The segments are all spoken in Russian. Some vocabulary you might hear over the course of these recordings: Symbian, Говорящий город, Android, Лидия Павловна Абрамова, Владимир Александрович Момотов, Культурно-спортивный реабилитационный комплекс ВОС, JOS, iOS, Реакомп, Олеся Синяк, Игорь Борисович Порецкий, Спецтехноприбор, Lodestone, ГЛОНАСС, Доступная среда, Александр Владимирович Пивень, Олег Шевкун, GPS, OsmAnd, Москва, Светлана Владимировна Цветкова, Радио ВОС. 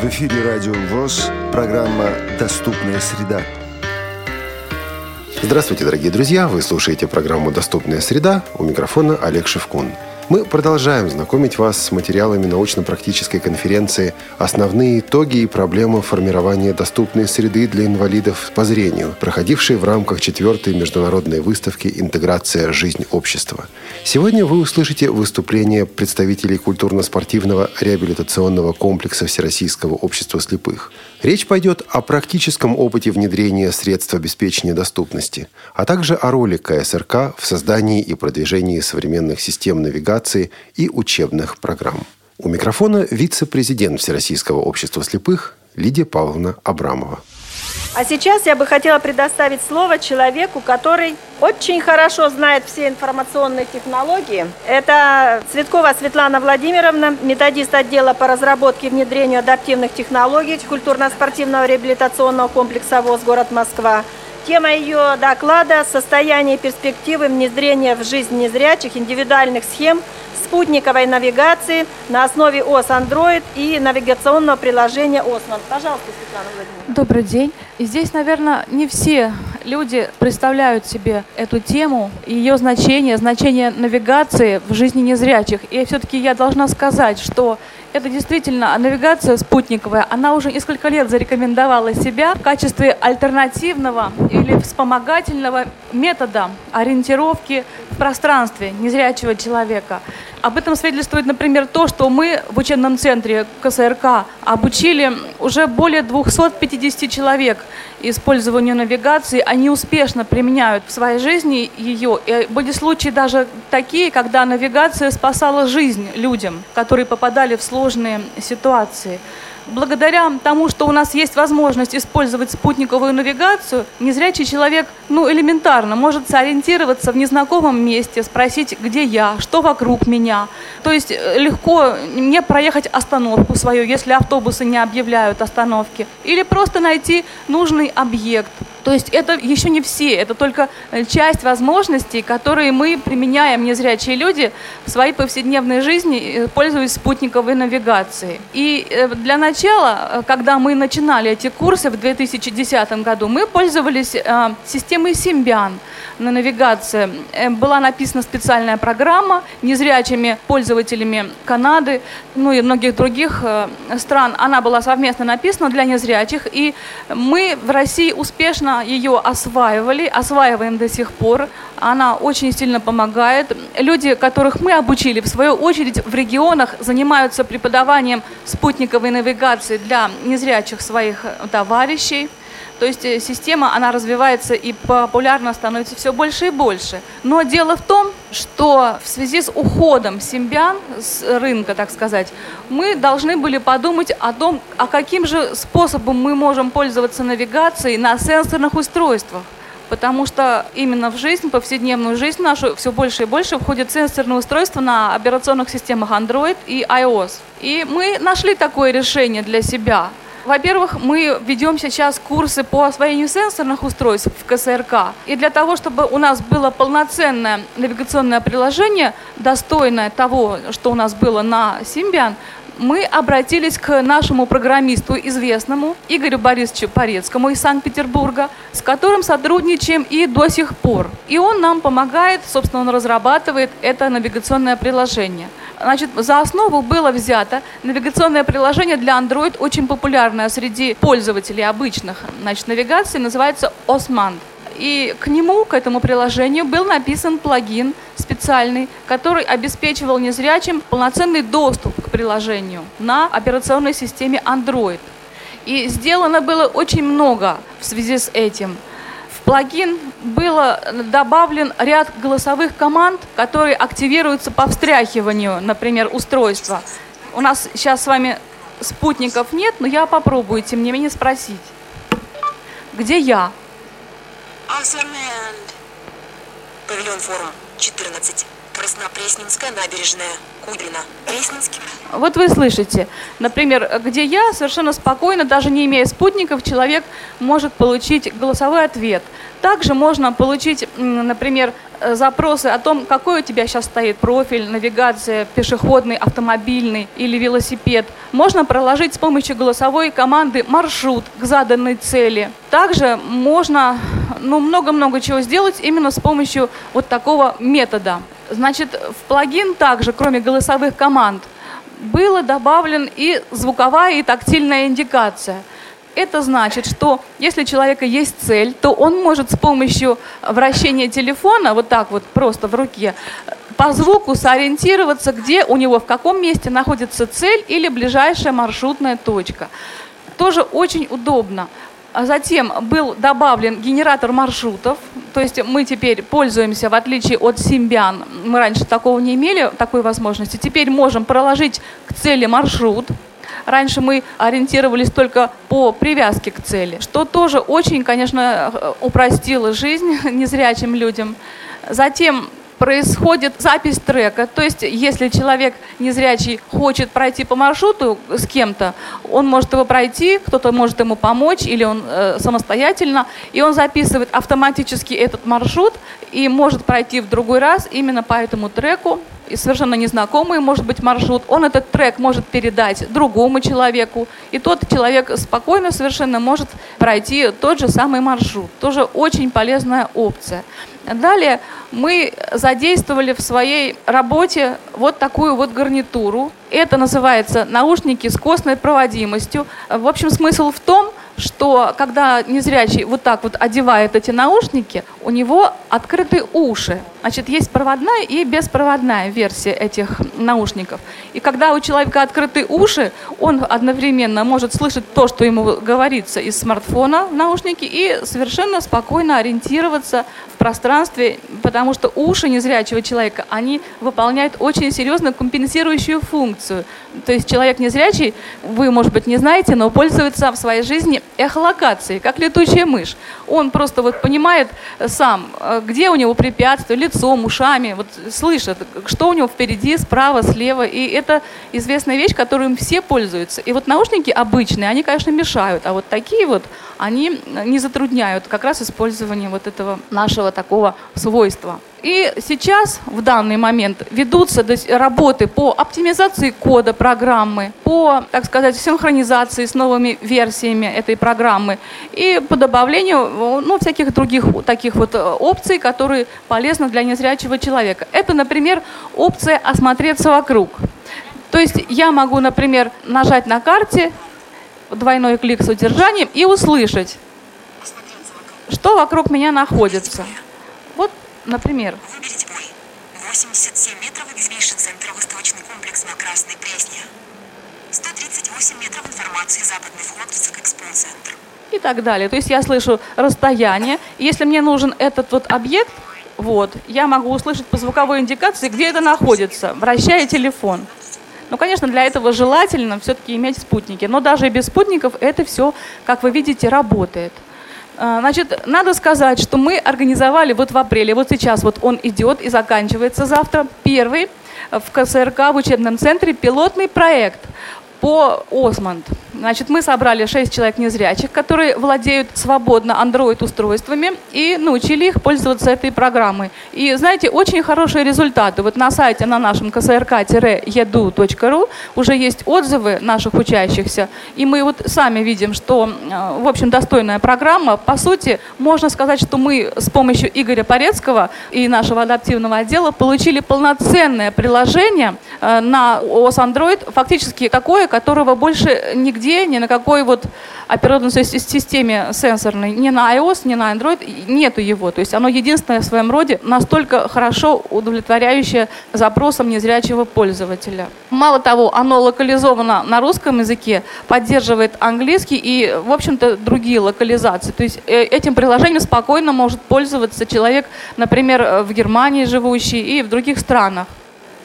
В эфире Радио ВОС, программа «Доступная среда». Здравствуйте, дорогие друзья! Вы слушаете программу «Доступная среда». У микрофона Олег Шевкун. Мы продолжаем знакомить вас с материалами научно-практической конференции «Основные итоги и проблемы формирования доступной среды для инвалидов по зрению», проходившей в рамках 4-й международной выставки «Интеграция. Жизнь общества». Сегодня вы услышите выступление представителей культурно-спортивного реабилитационного комплекса Всероссийского общества слепых. Речь пойдет о практическом опыте внедрения средств обеспечения доступности, а также о роли КСРК в создании и продвижении современных систем навигации и учебных программ. У микрофона вице-президент Всероссийского общества слепых Лидия Павловна Абрамова. А сейчас я бы хотела предоставить слово человеку, который очень хорошо знает все информационные технологии. Это Цветкова Светлана Владимировна, методист отдела по разработке и внедрению адаптивных технологий культурно-спортивного реабилитационного комплекса ВОС «Город Москва». Тема ее доклада – состояние и перспективы внедрения в жизнь незрячих индивидуальных схем спутниковой навигации на основе ОС Android и навигационного приложения OsmAnd. Пожалуйста, Светлана Владимировна. Добрый день. И здесь, наверное, не все люди представляют себе эту тему, ее значение навигации в жизни незрячих. И все-таки я должна сказать, что это действительно навигация спутниковая, она уже несколько лет зарекомендовала себя в качестве альтернативного или вспомогательного метода ориентировки в пространстве незрячего человека. Об этом свидетельствует, например, то, что мы в учебном центре КСРК обучили уже более 250 человек использованию навигации. Они успешно применяют в своей жизни ее. И были случаи даже такие, когда навигация спасала жизнь людям, которые попадали в сложные ситуации. Благодаря тому, что у нас есть возможность использовать спутниковую навигацию, незрячий человек, элементарно может сориентироваться в незнакомом месте, спросить, где я, что вокруг меня. То есть легко мне проехать остановку свою, если автобусы не объявляют остановки, или просто найти нужный объект. То есть это еще не все, это только часть возможностей, которые мы применяем, незрячие люди, в своей повседневной жизни, пользуясь спутниковой навигацией. И для начала, когда мы начинали эти курсы в 2010 году, мы пользовались системой Symbian на навигации. Была написана специальная программа незрячими пользователями Канады, и многих других стран. Она была совместно написана для незрячих, и мы в России успешно ее осваиваем до сих пор. Она очень сильно помогает. Люди, которых мы обучили, в свою очередь в регионах занимаются преподаванием спутниковой навигации для незрячих своих товарищей. То есть система, она развивается и популярна становится все больше и больше. Но дело в том, что в связи с уходом Symbian с рынка, так сказать, мы должны были подумать о том, а каким же способом мы можем пользоваться навигацией на сенсорных устройствах. Потому что именно в жизнь, повседневную жизнь нашу, все больше и больше входят сенсорные устройства на операционных системах Android и iOS. И мы нашли такое решение для себя. Во-первых, мы ведем сейчас курсы по освоению сенсорных устройств в КСРК. И для того, чтобы у нас было полноценное навигационное приложение, достойное того, что у нас было на Symbian, мы обратились к нашему программисту, известному Игорю Борисовичу Порецкому из Санкт-Петербурга, с которым сотрудничаем и до сих пор. И он нам помогает, собственно, он разрабатывает это навигационное приложение. Значит, за основу было взято навигационное приложение для Android, очень популярное среди пользователей обычных навигаций, называется OsmAnd. И к этому приложению, был написан плагин специальный, который обеспечивал незрячим полноценный доступ к приложению на операционной системе Android. И сделано было очень много в связи с этим. В плагин был добавлен ряд голосовых команд, которые активируются по встряхиванию, например, устройства. У нас сейчас с вами спутников нет, но я попробую, тем не менее, спросить. Где я? OsmAnd. Павильон форума 14. Краснопресненская набережная, Кудрина, Пресненский. Вот вы слышите, например, где я, совершенно спокойно, даже не имея спутников, человек может получить голосовой ответ. Также можно получить, например, запросы о том, какой у тебя сейчас стоит профиль, навигация, пешеходный, автомобильный или велосипед. Можно проложить с помощью голосовой команды маршрут к заданной цели. Также можно много-много чего сделать именно с помощью вот такого метода. Значит, в плагин также, кроме голосовых команд, была добавлена и звуковая, и тактильная индикация. Это значит, что если у человека есть цель, то он может с помощью вращения телефона, вот так вот просто в руке, по звуку сориентироваться, где у него, в каком месте находится цель или ближайшая маршрутная точка. Тоже очень удобно. Затем был добавлен генератор маршрутов, то есть мы теперь пользуемся, в отличие от Symbian, мы раньше такого не имели, такой возможности, теперь можем проложить к цели маршрут. Раньше мы ориентировались только по привязке к цели, что тоже очень, конечно, упростило жизнь незрячим людям. Затем происходит запись трека, то есть если человек незрячий хочет пройти по маршруту с кем-то, он может его пройти, кто-то может ему помочь или он самостоятельно, и он записывает автоматически этот маршрут и может пройти в другой раз именно по этому треку. И совершенно незнакомый может быть маршрут, он этот трек может передать другому человеку, и тот человек спокойно совершенно может пройти тот же самый маршрут. Тоже очень полезная опция. Далее мы задействовали в своей работе вот такую вот гарнитуру. Это называется наушники с костной проводимостью. В общем, смысл в том, что когда незрячий вот так вот одевает эти наушники, у него открыты уши. Значит, есть проводная и беспроводная версия этих наушников. И когда у человека открыты уши, он одновременно может слышать то, что ему говорится из смартфона в наушнике, и совершенно спокойно ориентироваться в пространстве, потому что уши незрячего человека, они выполняют очень серьезную компенсирующую функцию. То есть человек незрячий, вы, может быть, не знаете, но пользуется в своей жизни эхолокацией, как летучая мышь. Он просто вот понимает сам, где у него препятствия, лицом, ушами, вот слышит, что у него впереди, справа, слева. И это известная вещь, которой все пользуются. И вот наушники обычные, они, конечно, мешают, а вот такие вот, они не затрудняют как раз использование вот этого нашего такого свойства. И сейчас, в данный момент, ведутся работы по оптимизации кода программы, по, так сказать, синхронизации с новыми версиями этой программы и по добавлению всяких других таких вот опций, которые полезны для незрячего человека. Это, например, опция «Осмотреться вокруг». То есть я могу, например, нажать на карте, двойной клик с удержанием и услышать, что вокруг меня находится. Вот. Например, выберите мой 87 метров ближайший центр-восточный комплекс на Красной Пресне, 138 метров информации западный вход в экспо-центр и так далее. То есть я слышу расстояние. Если мне нужен этот вот объект, вот, я могу услышать по звуковой индикации, где это находится, вращая телефон. Ну, конечно, для этого желательно все-таки иметь спутники. Но даже и без спутников это все, как вы видите, работает. Значит, надо сказать, что мы организовали вот в апреле, вот сейчас вот он идет и заканчивается завтра, первый в КСРК в учебном центре пилотный проект по OsmAnd. Значит, мы собрали 6 человек незрячих, которые владеют свободно Android-устройствами и научили их пользоваться этой программой. И, знаете, очень хорошие результаты. Вот на сайте на нашем ksrk-edu.ru уже есть отзывы наших учащихся. И мы вот сами видим, что, в общем, достойная программа. По сути, можно сказать, что мы с помощью Игоря Порецкого и нашего адаптивного отдела получили полноценное приложение на OS Android, фактически такое, которого больше нигде, ни на какой вот операционной системе сенсорной, ни на iOS, ни на Android нету его. То есть оно единственное в своем роде, настолько хорошо удовлетворяющее запросам незрячего пользователя. Мало того, оно локализовано на русском языке, поддерживает английский и, в общем-то, другие локализации. То есть этим приложением спокойно может пользоваться человек, например, в Германии живущий и в других странах.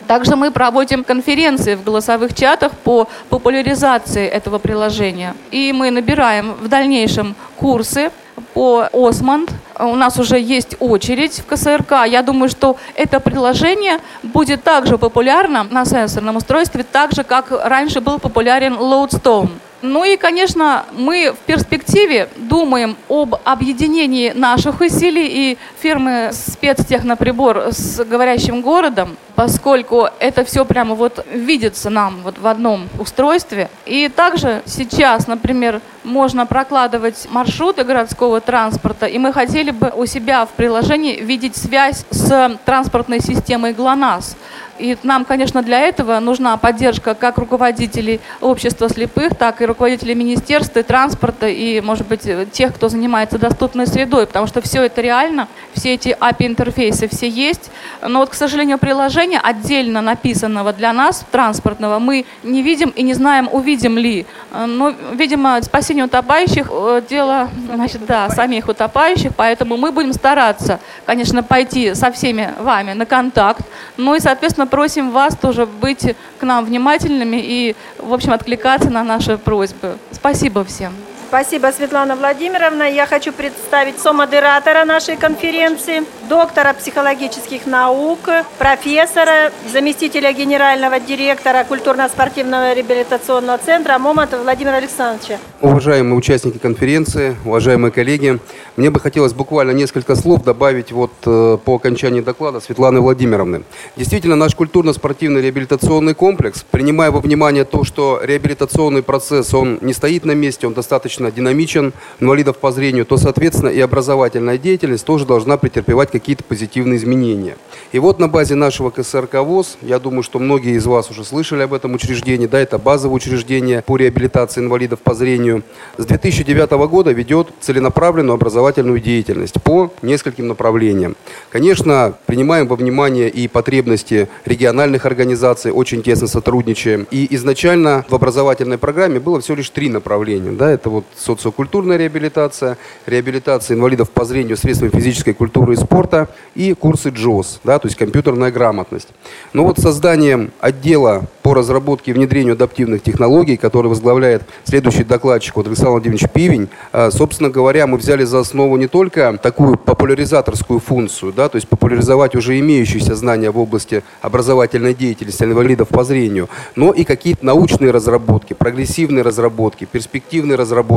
Также мы проводим конференции в голосовых чатах по популяризации этого приложения. И мы набираем в дальнейшем курсы о OsmAnd. У нас уже есть очередь в КСРК. Я думаю, что это приложение будет также популярно на сенсорном устройстве, так же, как раньше был популярен Lodestone. Ну и, конечно, мы в перспективе думаем об объединении наших усилий и фирмы «Спецтехноприбор» с «Говорящим городом», поскольку это все прямо вот видится нам вот в одном устройстве. И также сейчас, например, можно прокладывать маршруты городского транспорта, и мы хотели бы у себя в приложении видеть связь с транспортной системой ГЛОНАСС. И нам, конечно, для этого нужна поддержка как руководителей общества слепых, так и руководителей министерства, и транспорта, и, может быть, тех, кто занимается доступной средой, потому что все это реально, все эти API-интерфейсы все есть. Но вот, к сожалению, приложение отдельно написанного для нас, транспортного, мы не видим и не знаем, увидим ли. Но, видимо, спасение утопающих – дело, значит, да, самих утопающих, поэтому мы будем стараться, конечно, пойти со всеми вами на контакт, ну и, соответственно, просим вас тоже быть к нам внимательными и, в общем, откликаться на наши просьбы. Спасибо всем. Спасибо, Светлана Владимировна. Я хочу представить со-модератора нашей конференции, доктора психологических наук, профессора, заместителя генерального директора Культурно-спортивного реабилитационного центра Момотова Владимира Александровича. Уважаемые участники конференции, уважаемые коллеги, мне бы хотелось буквально несколько слов добавить вот по окончании доклада Светланы Владимировны. Действительно, наш культурно-спортивный реабилитационный комплекс, принимая во внимание то, что реабилитационный процесс, он не стоит на месте, он достаточно динамичен, инвалидов по зрению, то, соответственно, и образовательная деятельность тоже должна претерпевать какие-то позитивные изменения. И вот на базе нашего КСРК ВОС, я думаю, что многие из вас уже слышали об этом учреждении, да, это базовое учреждение по реабилитации инвалидов по зрению, с 2009 года ведет целенаправленную образовательную деятельность по нескольким направлениям. Конечно, принимаем во внимание и потребности региональных организаций, очень тесно сотрудничаем. И изначально в образовательной программе было всего лишь 3 направления, да, это вот социокультурная реабилитация, реабилитация инвалидов по зрению средствами физической культуры и спорта и курсы JOS, да, то есть компьютерная грамотность. Но вот созданием отдела по разработке и внедрению адаптивных технологий, который возглавляет следующий докладчик вот Александр Владимирович Пивень, собственно говоря, мы взяли за основу не только такую популяризаторскую функцию, да, то есть популяризовать уже имеющиеся знания в области образовательной деятельности инвалидов по зрению, но и какие-то научные разработки, прогрессивные разработки, перспективные разработки,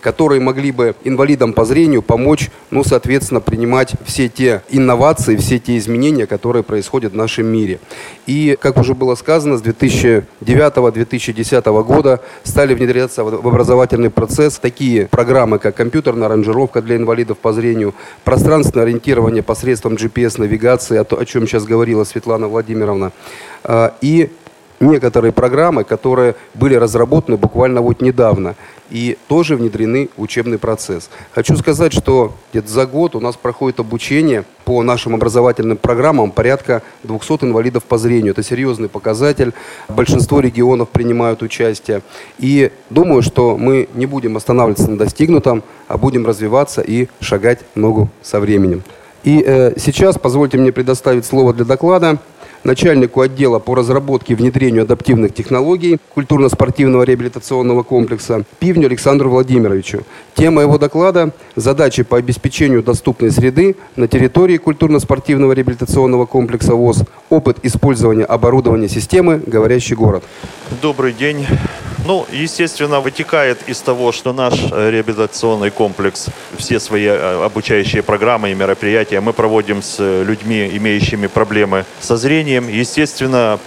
которые могли бы инвалидам по зрению помочь, ну, соответственно, принимать все те инновации, все те изменения, которые происходят в нашем мире. И, как уже было сказано, с 2009-2010 года стали внедряться в образовательный процесс такие программы, как компьютерная аранжировка для инвалидов по зрению, пространственное ориентирование посредством GPS-навигации, о чем сейчас говорила Светлана Владимировна, и некоторые программы, которые были разработаны буквально вот недавно и тоже внедрены в учебный процесс. Хочу сказать, что где-то за год у нас проходит обучение по нашим образовательным программам порядка 200 инвалидов по зрению. Это серьезный показатель. Большинство регионов принимают участие. И думаю, что мы не будем останавливаться на достигнутом, а будем развиваться и шагать ногу со временем. И сейчас позвольте мне предоставить слово для доклада начальнику отдела по разработке и внедрению адаптивных технологий культурно-спортивного реабилитационного комплекса Пивню Александру Владимировичу. Тема его доклада – задачи по обеспечению доступной среды на территории культурно-спортивного реабилитационного комплекса ВОС, опыт использования оборудования системы «Говорящий город». Добрый день. Ну, естественно, вытекает из того, что наш реабилитационный комплекс, все свои обучающие программы и мероприятия мы проводим с людьми, имеющими проблемы со зрением. Естественно,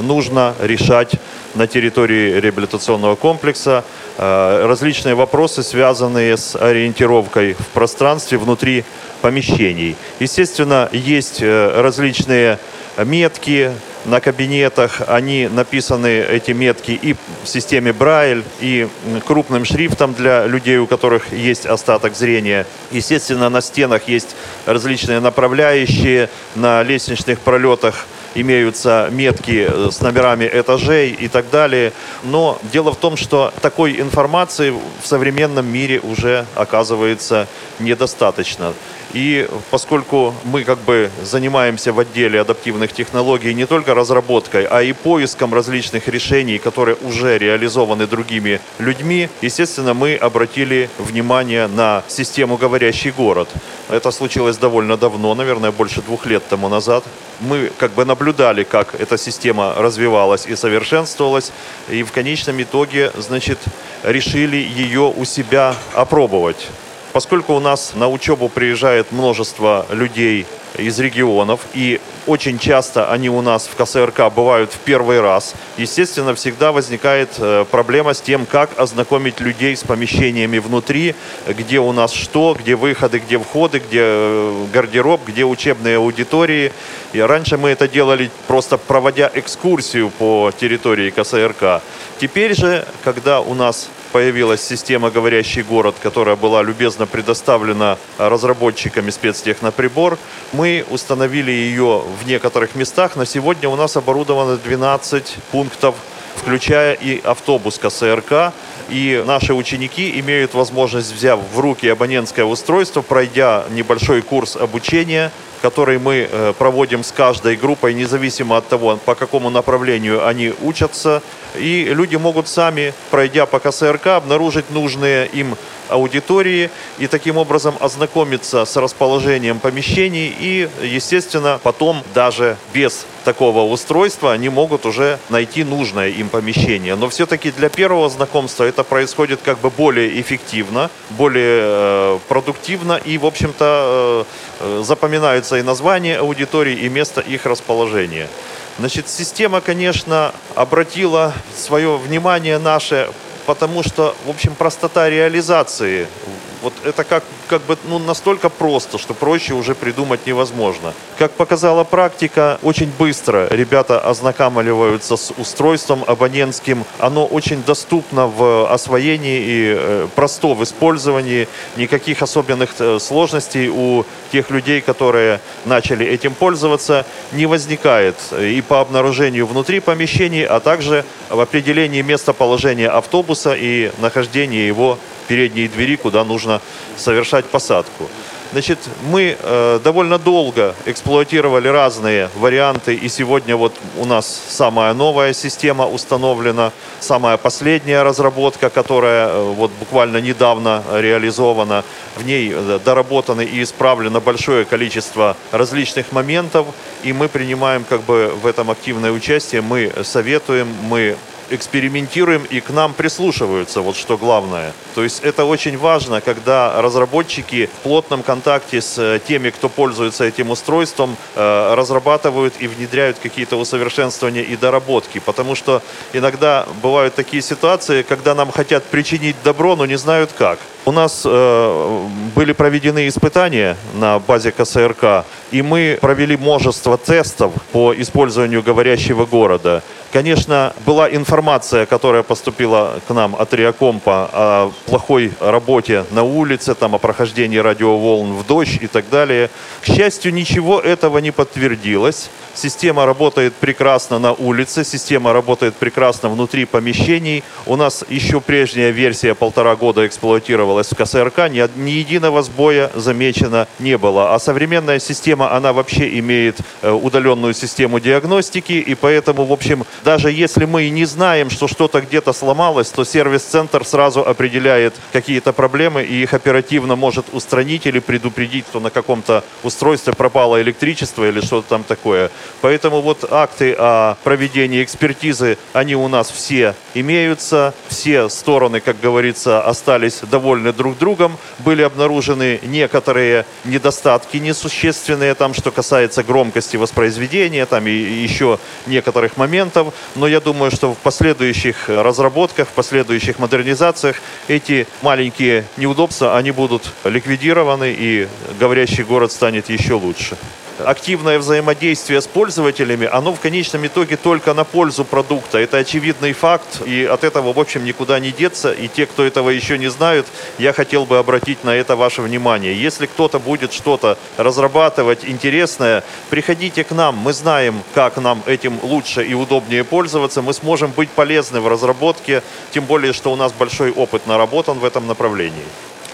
нужно решать на территории реабилитационного комплекса различные вопросы, связанные с ориентировкой в пространстве внутри помещений. Естественно, есть различные метки на кабинетах, они написаны, эти метки, и в системе Брайль, и крупным шрифтом для людей, у которых есть остаток зрения. Естественно, на стенах есть различные направляющие, на лестничных пролетах имеются метки с номерами этажей и так далее. Но дело в том, что такой информации в современном мире уже оказывается недостаточно. И поскольку мы как бы занимаемся в отделе адаптивных технологий не только разработкой, а и поиском различных решений, которые уже реализованы другими людьми, естественно, мы обратили внимание на систему «Говорящий город». Это случилось довольно давно, наверное, больше 2 лет тому назад. Мы как бы наблюдали, как эта система развивалась и совершенствовалась, и в конечном итоге, значит, решили ее у себя опробовать. Поскольку у нас на учебу приезжает множество людей из регионов, и очень часто они у нас в КСРК бывают в первый раз, естественно, всегда возникает проблема с тем, как ознакомить людей с помещениями внутри, где у нас что, где выходы, где входы, где гардероб, где учебные аудитории. И раньше мы это делали, просто проводя экскурсию по территории КСРК. Теперь же, когда у нас появилась система «Говорящий город», которая была любезно предоставлена разработчиками «Спецтехноприбор», мы установили ее в некоторых местах. На сегодня у нас оборудовано 12 пунктов, включая и автобус КСРК. И наши ученики имеют возможность, взяв в руки абонентское устройство, пройдя небольшой курс обучения, который мы проводим с каждой группой, независимо от того, по какому направлению они учатся. И люди могут сами, пройдя по КСРК, обнаружить нужные им аудитории и таким образом ознакомиться с расположением помещений. И, естественно, потом даже без такого устройства они могут уже найти нужное им помещение. Но все-таки для первого знакомства это происходит как бы более эффективно, более продуктивно и, в общем-то, запоминаются и названия аудиторий, и место их расположения. Значит, система, конечно, обратила свое внимание наше, потому что, в общем, простота реализации, вот это как бы настолько просто, что проще уже придумать невозможно. Как показала практика, очень быстро ребята ознакомливаются с устройством абонентским. Оно очень доступно в освоении и просто в использовании. Никаких особенных сложностей у тех людей, которые начали этим пользоваться, не возникает. И по обнаружению внутри помещений, а также в определении местоположения автобуса и нахождении его передней двери, куда нужно совершать посадку. Значит, мы довольно долго эксплуатировали разные варианты, и сегодня вот у нас самая новая система установлена, самая последняя разработка, которая вот буквально недавно реализована. В ней доработано и исправлено большое количество различных моментов, и мы принимаем как бы в этом активное участие, мы советуем, мы экспериментируем, и к нам прислушиваются, вот что главное. То есть это очень важно, когда разработчики в плотном контакте с теми, кто пользуется этим устройством, разрабатывают и внедряют какие-то усовершенствования и доработки, потому что иногда бывают такие ситуации, когда нам хотят причинить добро, но не знают как. У нас были проведены испытания на базе КСРК, и мы провели множество тестов по использованию «Говорящего города». Конечно, была информация, которая поступила к нам от Реакомпа о плохой работе на улице, там, о прохождении радиоволн в дождь и так далее. К счастью, ничего этого не подтвердилось. Система работает прекрасно на улице, система работает прекрасно внутри помещений. У нас еще прежняя версия 1,5 года эксплуатировала в КСРК, ни единого сбоя замечено не было. А современная система, она вообще имеет удаленную систему диагностики, и поэтому, в общем, даже если мы не знаем, что что-то где-то сломалось, то сервис-центр сразу определяет какие-то проблемы и их оперативно может устранить или предупредить, что на каком-то устройстве пропало электричество или что-то там такое. Поэтому вот акты о проведении экспертизы, они у нас все имеются, все стороны, как говорится, остались довольны друг другом. Были обнаружены некоторые недостатки несущественные, там, что касается громкости воспроизведения, там и еще некоторых моментов. Но я думаю, что в последующих разработках, в последующих модернизациях эти маленькие неудобства, они будут ликвидированы, и «Говорящий город» станет еще лучше. активное взаимодействие с пользователями, оно в конечном итоге только на пользу продукта. Это очевидный факт, и от этого, в общем, никуда не деться. И те, кто этого еще не знают, я хотел бы обратить на это ваше внимание. Если кто-то будет что-то разрабатывать интересное, приходите к нам. Мы знаем, как нам этим лучше и удобнее пользоваться. Мы сможем быть полезны в разработке, тем более, что у нас большой опыт наработан в этом направлении.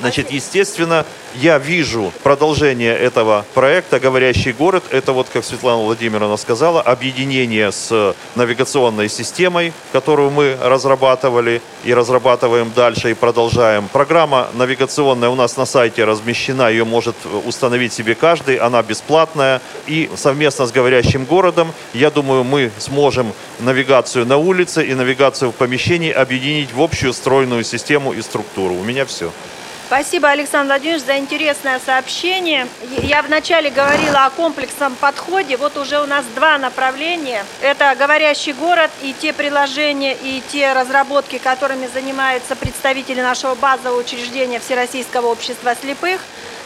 Значит, естественно, я вижу продолжение этого проекта «Говорящий город». Это, вот как Светлана Владимировна сказала, объединение с навигационной системой, которую мы разрабатывали и разрабатываем дальше и продолжаем. Программа навигационная у нас на сайте размещена, ее может установить себе каждый, она бесплатная. И совместно с «Говорящим городом», я думаю, мы сможем навигацию на улице и навигацию в помещении объединить в общую стройную систему и структуру. У меня все. Спасибо, Александр Владимирович, за интересное сообщение. Я вначале говорила о комплексном подходе. Вот уже у нас два направления. Это «Говорящий город» и те приложения, и те разработки, которыми занимаются представители нашего базового учреждения Всероссийского общества слепых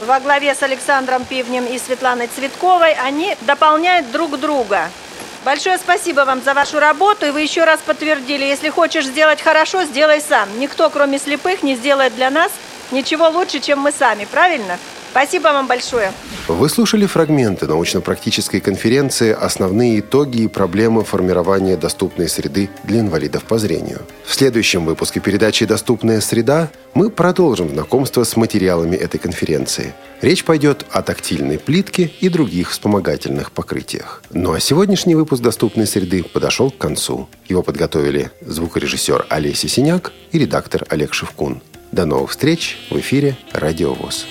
во главе с Александром Пивнем и Светланой Цветковой. Они дополняют друг друга. Большое спасибо вам за вашу работу, и вы еще раз подтвердили, если хочешь сделать хорошо, сделай сам. Никто, кроме слепых, не сделает для нас ничего лучше, чем мы сами, правильно? Спасибо вам большое. Вы слушали фрагменты научно-практической конференции «Основные итоги и проблемы формирования доступной среды для инвалидов по зрению». В следующем выпуске передачи «Доступная среда» мы продолжим знакомство с материалами этой конференции. Речь пойдет о тактильной плитке и других вспомогательных покрытиях. Ну а сегодняшний выпуск «Доступной среды» подошел к концу. Его подготовили звукорежиссер Олеся Синяк и редактор Олег Шевкун. До новых встреч в эфире «Радио ВОС».